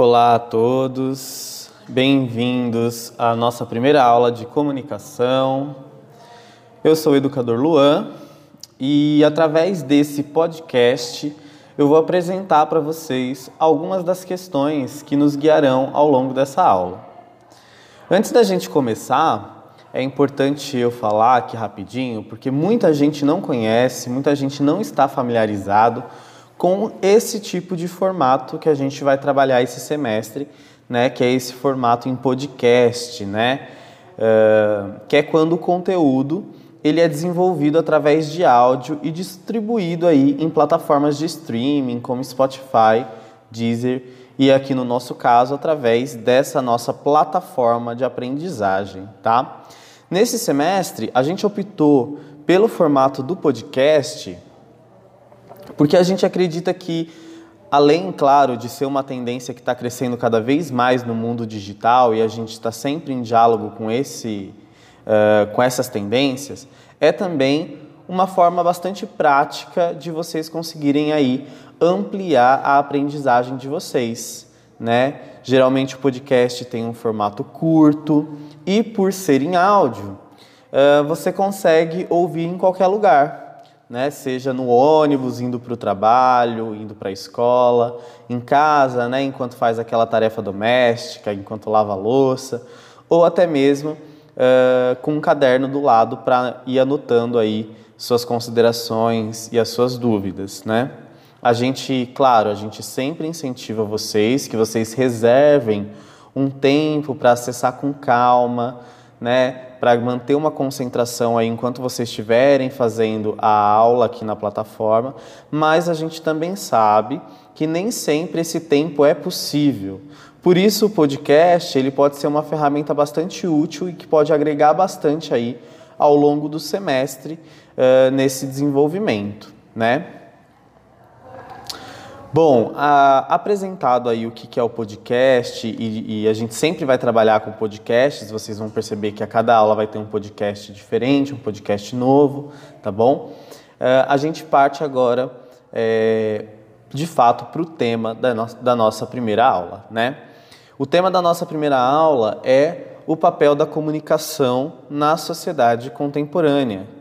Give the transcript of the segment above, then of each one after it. Olá a todos, bem-vindos à nossa primeira aula de comunicação. Eu sou o educador Luan e através desse podcast eu vou apresentar para vocês algumas das questões que nos guiarão ao longo dessa aula. Antes da gente começar, é importante eu falar aqui rapidinho, porque muita gente não conhece, muita gente não está familiarizado com esse tipo de formato que a gente vai trabalhar esse semestre, né? Que é esse formato em podcast, né? Que é quando o conteúdo ele é desenvolvido através de áudio e distribuído aí em plataformas de streaming como Spotify, Deezer e aqui no nosso caso através dessa nossa plataforma de aprendizagem, tá? Nesse semestre a gente optou pelo formato do podcast porque a gente acredita que, além, claro, de ser uma tendência que está crescendo cada vez mais no mundo digital e a gente está sempre em diálogo com essas tendências, é também uma forma bastante prática de vocês conseguirem aí ampliar a aprendizagem de vocês, né? Geralmente o podcast tem um formato curto e, por ser em áudio, você consegue ouvir em qualquer lugar, né? Seja no ônibus, indo para o trabalho, indo para a escola, em casa, né? Enquanto faz aquela tarefa doméstica, enquanto lava a louça, ou até mesmo com um caderno do lado para ir anotando aí suas considerações e as suas dúvidas, né? A gente sempre incentiva vocês que vocês reservem um tempo para acessar com calma, né? Para manter uma concentração aí enquanto vocês estiverem fazendo a aula aqui na plataforma, mas a gente também sabe que nem sempre esse tempo é possível. Por isso o podcast ele pode ser uma ferramenta bastante útil e que pode agregar bastante aí ao longo do semestre nesse desenvolvimento, né? Bom, apresentado aí o que é o podcast e a gente sempre vai trabalhar com podcasts, vocês vão perceber que a cada aula vai ter um podcast diferente, um podcast novo, tá bom? A gente parte agora, de fato, para o tema da nossa primeira aula, né? O tema da nossa primeira aula é o papel da comunicação na sociedade contemporânea.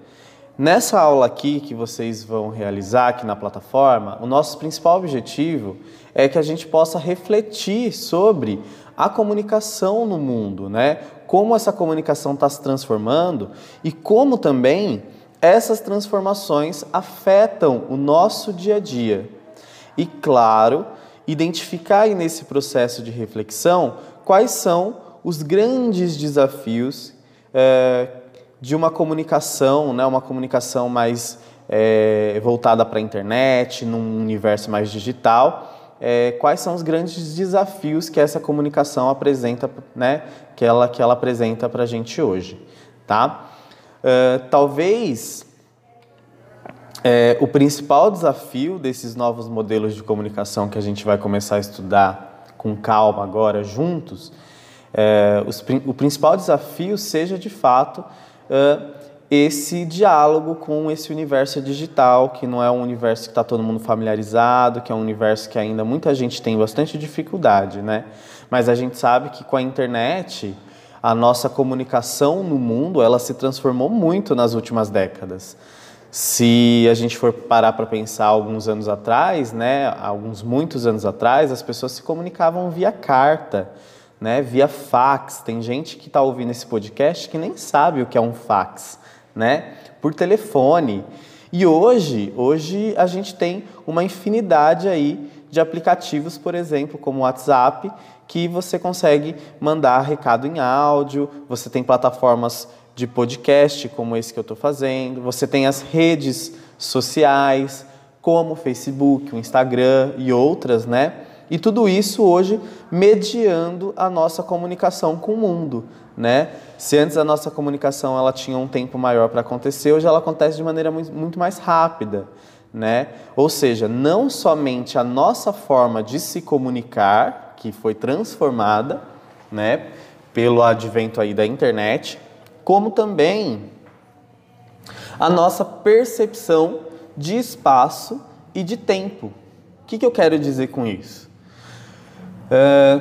Nessa aula aqui que vocês vão realizar aqui na plataforma, o nosso principal objetivo é que a gente possa refletir sobre a comunicação no mundo, né? Como essa comunicação está se transformando e como também essas transformações afetam o nosso dia a dia. E, claro, identificar aí nesse processo de reflexão quais são os grandes desafios de uma comunicação, né, uma comunicação mais voltada para a internet, num universo mais digital, quais são os grandes desafios que essa comunicação apresenta, né, que ela apresenta para a gente hoje, tá? Talvez o principal desafio desses novos modelos de comunicação que a gente vai começar a estudar com calma agora juntos, o principal desafio seja de fato esse diálogo com esse universo digital, que não é um universo que está todo mundo familiarizado, que é um universo que ainda muita gente tem bastante dificuldade, né? Mas a gente sabe que com a internet, a nossa comunicação no mundo, ela se transformou muito nas últimas décadas. Se a gente for parar para pensar alguns anos atrás, né? Muitos anos atrás, as pessoas se comunicavam via carta, né, via fax. Tem gente que está ouvindo esse podcast que nem sabe o que é um fax, né, por telefone. E hoje a gente tem uma infinidade aí de aplicativos, por exemplo, como o WhatsApp, que você consegue mandar recado em áudio, você tem plataformas de podcast como esse que eu estou fazendo, você tem as redes sociais como o Facebook, o Instagram e outras, né? E tudo isso hoje mediando a nossa comunicação com o mundo, né? Se antes a nossa comunicação ela tinha um tempo maior para acontecer, hoje ela acontece de maneira muito mais rápida, né? Ou seja, não somente a nossa forma de se comunicar, que foi transformada, né, pelo advento aí da internet, como também a nossa percepção de espaço e de tempo. O que eu quero dizer com isso?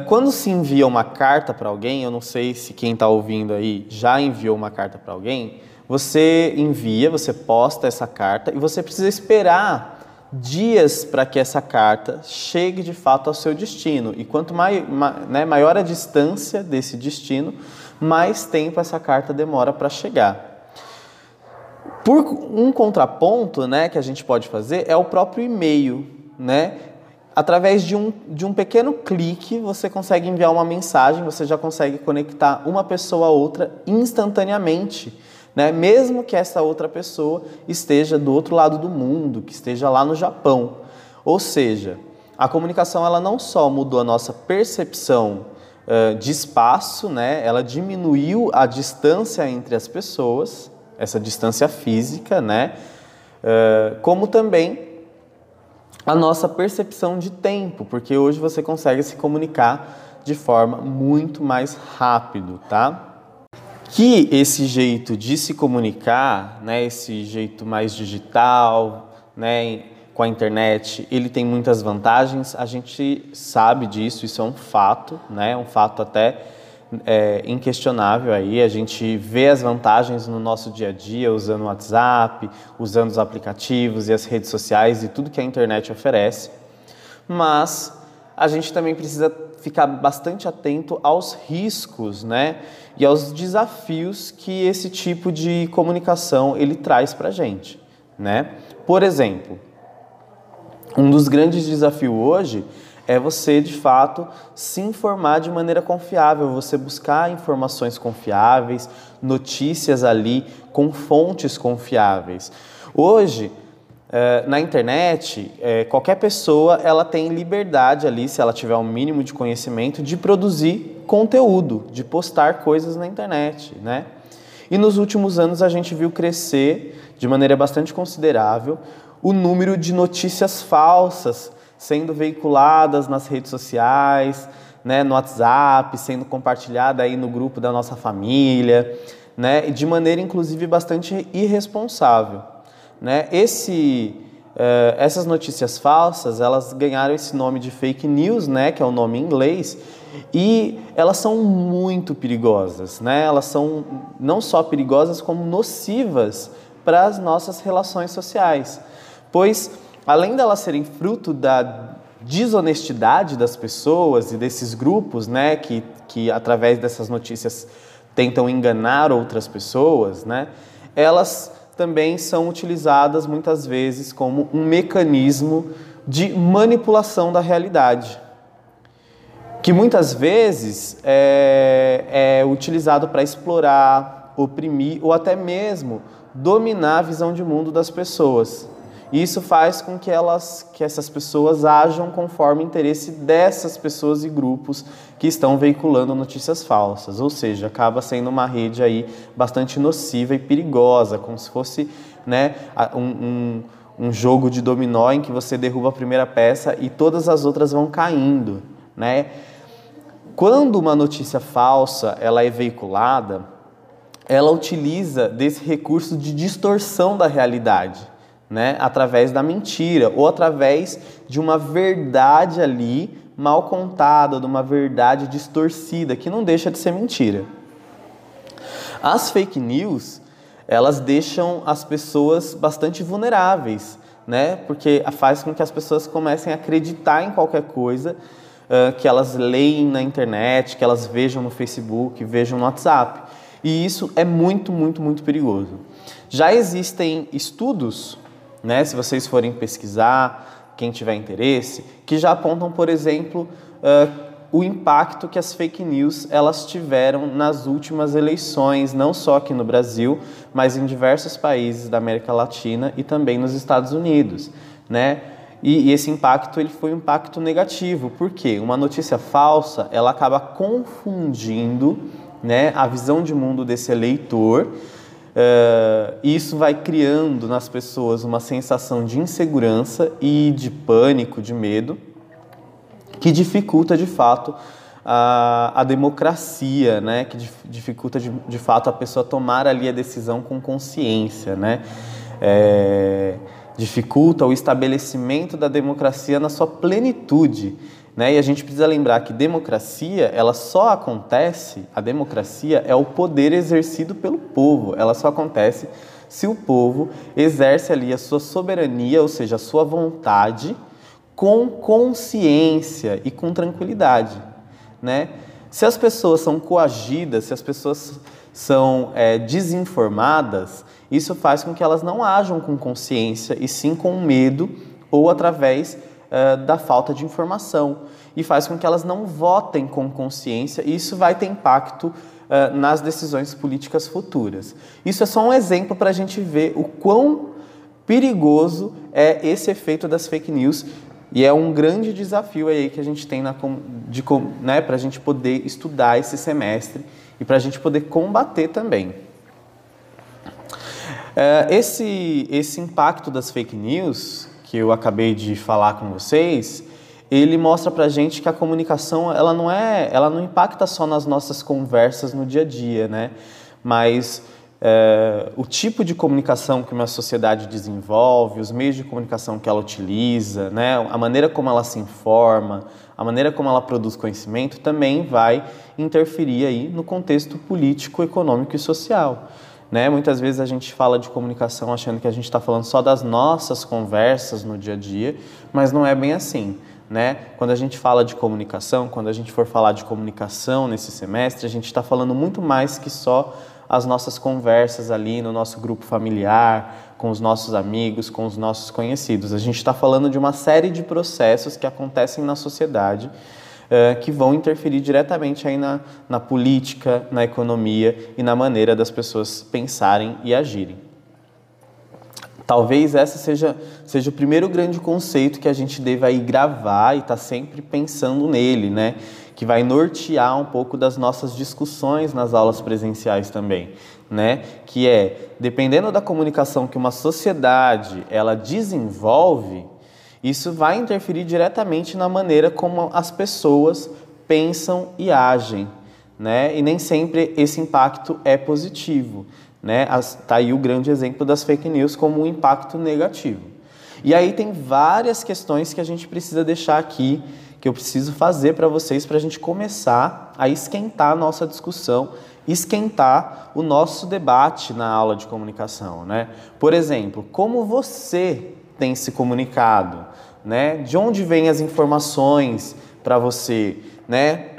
Quando se envia uma carta para alguém, eu não sei se quem está ouvindo aí já enviou uma carta para alguém, você envia, você posta essa carta e você precisa esperar dias para que essa carta chegue de fato ao seu destino. E quanto maior a distância desse destino, mais tempo essa carta demora para chegar. Por um contraponto, né, que a gente pode fazer é o próprio e-mail, né? Através de um pequeno clique, você consegue enviar uma mensagem, você já consegue conectar uma pessoa a outra instantaneamente, né? Mesmo que essa outra pessoa esteja do outro lado do mundo, que esteja lá no Japão. Ou seja, a comunicação ela não só mudou a nossa percepção de espaço, né? Ela diminuiu a distância entre as pessoas, essa distância física, né? Como também a nossa percepção de tempo, porque hoje você consegue se comunicar de forma muito mais rápido, tá? Que esse jeito de se comunicar, né? Esse jeito mais digital, né? Com a internet, ele tem muitas vantagens, a gente sabe disso, isso é um fato, né? Um fato até... inquestionável aí, a gente vê as vantagens no nosso dia a dia usando o WhatsApp, usando os aplicativos e as redes sociais e tudo que a internet oferece, mas a gente também precisa ficar bastante atento aos riscos, né, e aos desafios que esse tipo de comunicação ele traz pra gente, né? Por exemplo, um dos grandes desafios hoje é você, de fato, se informar de maneira confiável, você buscar informações confiáveis, notícias ali com fontes confiáveis. Hoje, na internet, qualquer pessoa ela tem liberdade ali, se ela tiver um mínimo de conhecimento, de produzir conteúdo, de postar coisas na internet, né? E nos últimos anos a gente viu crescer, de maneira bastante considerável, o número de notícias falsas sendo veiculadas nas redes sociais, né, no WhatsApp, sendo compartilhada aí no grupo da nossa família, né, de maneira inclusive bastante irresponsável, né? Essas notícias falsas, elas ganharam esse nome de fake news, né, que é o nome em inglês, e elas são muito perigosas, né? Elas são não só perigosas como nocivas para as nossas relações sociais, pois além delas serem fruto da desonestidade das pessoas e desses grupos, né, que através dessas notícias tentam enganar outras pessoas, né, elas também são utilizadas muitas vezes como um mecanismo de manipulação da realidade, que muitas vezes é utilizado para explorar, oprimir ou até mesmo dominar a visão de mundo das pessoas. Isso faz com que essas pessoas ajam conforme o interesse dessas pessoas e grupos que estão veiculando notícias falsas. Ou seja, acaba sendo uma rede aí bastante nociva e perigosa, como se fosse, né, um jogo de dominó em que você derruba a primeira peça e todas as outras vão caindo, né? Quando uma notícia falsa ela é veiculada, ela utiliza desse recurso de distorção da realidade, né, através da mentira ou através de uma verdade ali mal contada, de uma verdade distorcida, que não deixa de ser mentira. As fake news, elas deixam as pessoas bastante vulneráveis, né, porque faz com que as pessoas comecem a acreditar em qualquer coisa que elas leem na internet, que elas vejam no Facebook, vejam no WhatsApp. E isso é muito, muito, muito perigoso. Já existem estudos, né, se vocês forem pesquisar, quem tiver interesse, que já apontam, por exemplo, o impacto que as fake news elas tiveram nas últimas eleições, não só aqui no Brasil, mas em diversos países da América Latina e também nos Estados Unidos, né? E esse impacto ele foi um impacto negativo, porque uma notícia falsa ela acaba confundindo, né, a visão de mundo desse eleitor. Isso vai criando nas pessoas uma sensação de insegurança e de pânico, de medo, que dificulta de fato a democracia, né? Que dificulta de fato a pessoa tomar ali a decisão com consciência, né? Dificulta o estabelecimento da democracia na sua plenitude, né? E a gente precisa lembrar que democracia, ela só acontece, a democracia é o poder exercido pelo povo, ela só acontece se o povo exerce ali a sua soberania, ou seja, a sua vontade, com consciência e com tranquilidade, né? Se as pessoas são coagidas, se as pessoas são desinformadas, isso faz com que elas não ajam com consciência e sim com medo ou através da falta de informação, e faz com que elas não votem com consciência, e isso vai ter impacto nas decisões políticas futuras. Isso é só um exemplo para a gente ver o quão perigoso é esse efeito das fake news, e é um grande desafio aí que a gente tem para a gente poder estudar esse semestre e para a gente poder combater também. Esse impacto das fake news que eu acabei de falar com vocês, ele mostra pra gente que a comunicação ela não impacta só nas nossas conversas no dia a dia, né? Mas o tipo de comunicação que uma sociedade desenvolve, os meios de comunicação que ela utiliza, né? A maneira como ela se informa, a maneira como ela produz conhecimento também vai interferir aí no contexto político, econômico e social. Né? Muitas vezes a gente fala de comunicação achando que a gente está falando só das nossas conversas no dia a dia, mas não é bem assim. Né? Quando a gente fala de comunicação, quando a gente for falar de comunicação nesse semestre, a gente está falando muito mais que só as nossas conversas ali no nosso grupo familiar, com os nossos amigos, com os nossos conhecidos. A gente está falando de uma série de processos que acontecem na sociedade, que vão interferir diretamente aí na política, na economia e na maneira das pessoas pensarem e agirem. Talvez esse seja o primeiro grande conceito que a gente deva aí gravar e tá sempre pensando nele, né? Que vai nortear um pouco das nossas discussões nas aulas presenciais também, né? Que é, dependendo da comunicação que uma sociedade ela desenvolve, isso vai interferir diretamente na maneira como as pessoas pensam e agem, né? E nem sempre esse impacto é positivo, né? Está aí o grande exemplo das fake news como um impacto negativo. E aí tem várias questões que a gente precisa deixar aqui, que eu preciso fazer para vocês, para a gente começar a esquentar a nossa discussão, esquentar o nosso debate na aula de comunicação, né? Por exemplo, como você tem se comunicado, né? De onde vêm as informações para você, né?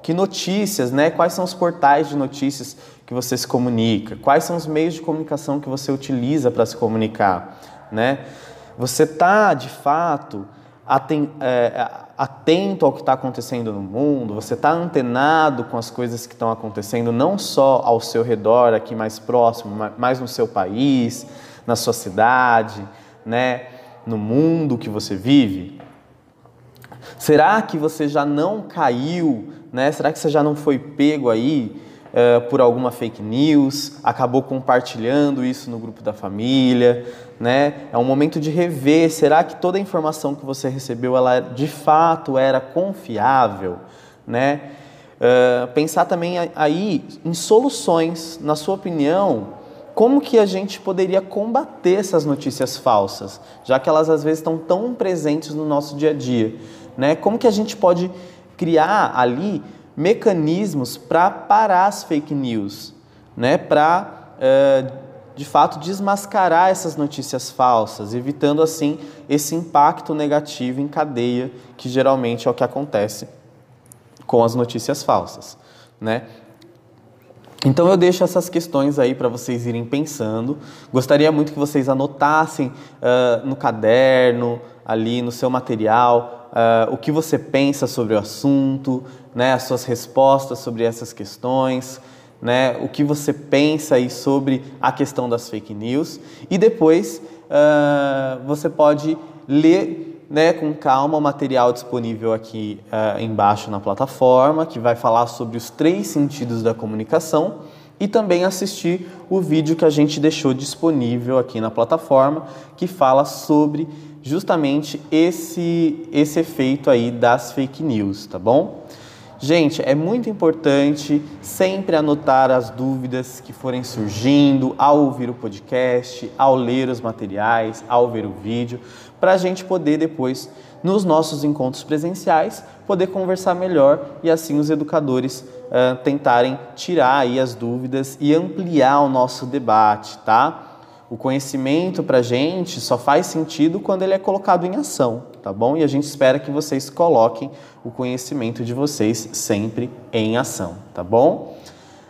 Que notícias, né? Quais são os portais de notícias que você se comunica? Quais são os meios de comunicação que você utiliza para se comunicar, né? Você está, de fato, atento ao que está acontecendo no mundo? Você está antenado com as coisas que estão acontecendo, não só ao seu redor, aqui mais próximo, mas no seu país, na sua cidade, né, no mundo que você vive? Será que você já não caiu, né? Será que você já não foi pego aí por alguma fake news, acabou compartilhando isso no grupo da família, né? É um momento de rever. Será que toda a informação que você recebeu, ela de fato era confiável, né? Pensar também aí em soluções. Na sua opinião, como que a gente poderia combater essas notícias falsas, já que elas às vezes estão tão presentes no nosso dia a dia, né? Como que a gente pode criar ali mecanismos para parar as fake news, né? Para, de fato, desmascarar essas notícias falsas, evitando assim esse impacto negativo em cadeia, que geralmente é o que acontece com as notícias falsas, né? Então eu deixo essas questões aí para vocês irem pensando. Gostaria muito que vocês anotassem no caderno, ali no seu material, o que você pensa sobre o assunto, né, as suas respostas sobre essas questões, né, o que você pensa aí sobre a questão das fake news. E depois você pode ler, né, com calma, o material disponível aqui embaixo na plataforma, que vai falar sobre os 3 sentidos da comunicação, e também assistir o vídeo que a gente deixou disponível aqui na plataforma, que fala sobre justamente esse efeito aí das fake news, tá bom? Gente, é muito importante sempre anotar as dúvidas que forem surgindo ao ouvir o podcast, ao ler os materiais, ao ver o vídeo, para a gente poder depois, nos nossos encontros presenciais, poder conversar melhor e assim os educadores tentarem tirar aí as dúvidas e ampliar o nosso debate, tá? O conhecimento para a gente só faz sentido quando ele é colocado em ação, tá bom? E a gente espera que vocês coloquem o conhecimento de vocês sempre em ação, tá bom?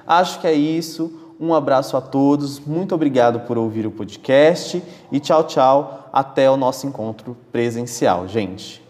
Acho que é isso. Um abraço a todos. Muito obrigado por ouvir o podcast e tchau, tchau. Até o nosso encontro presencial, gente.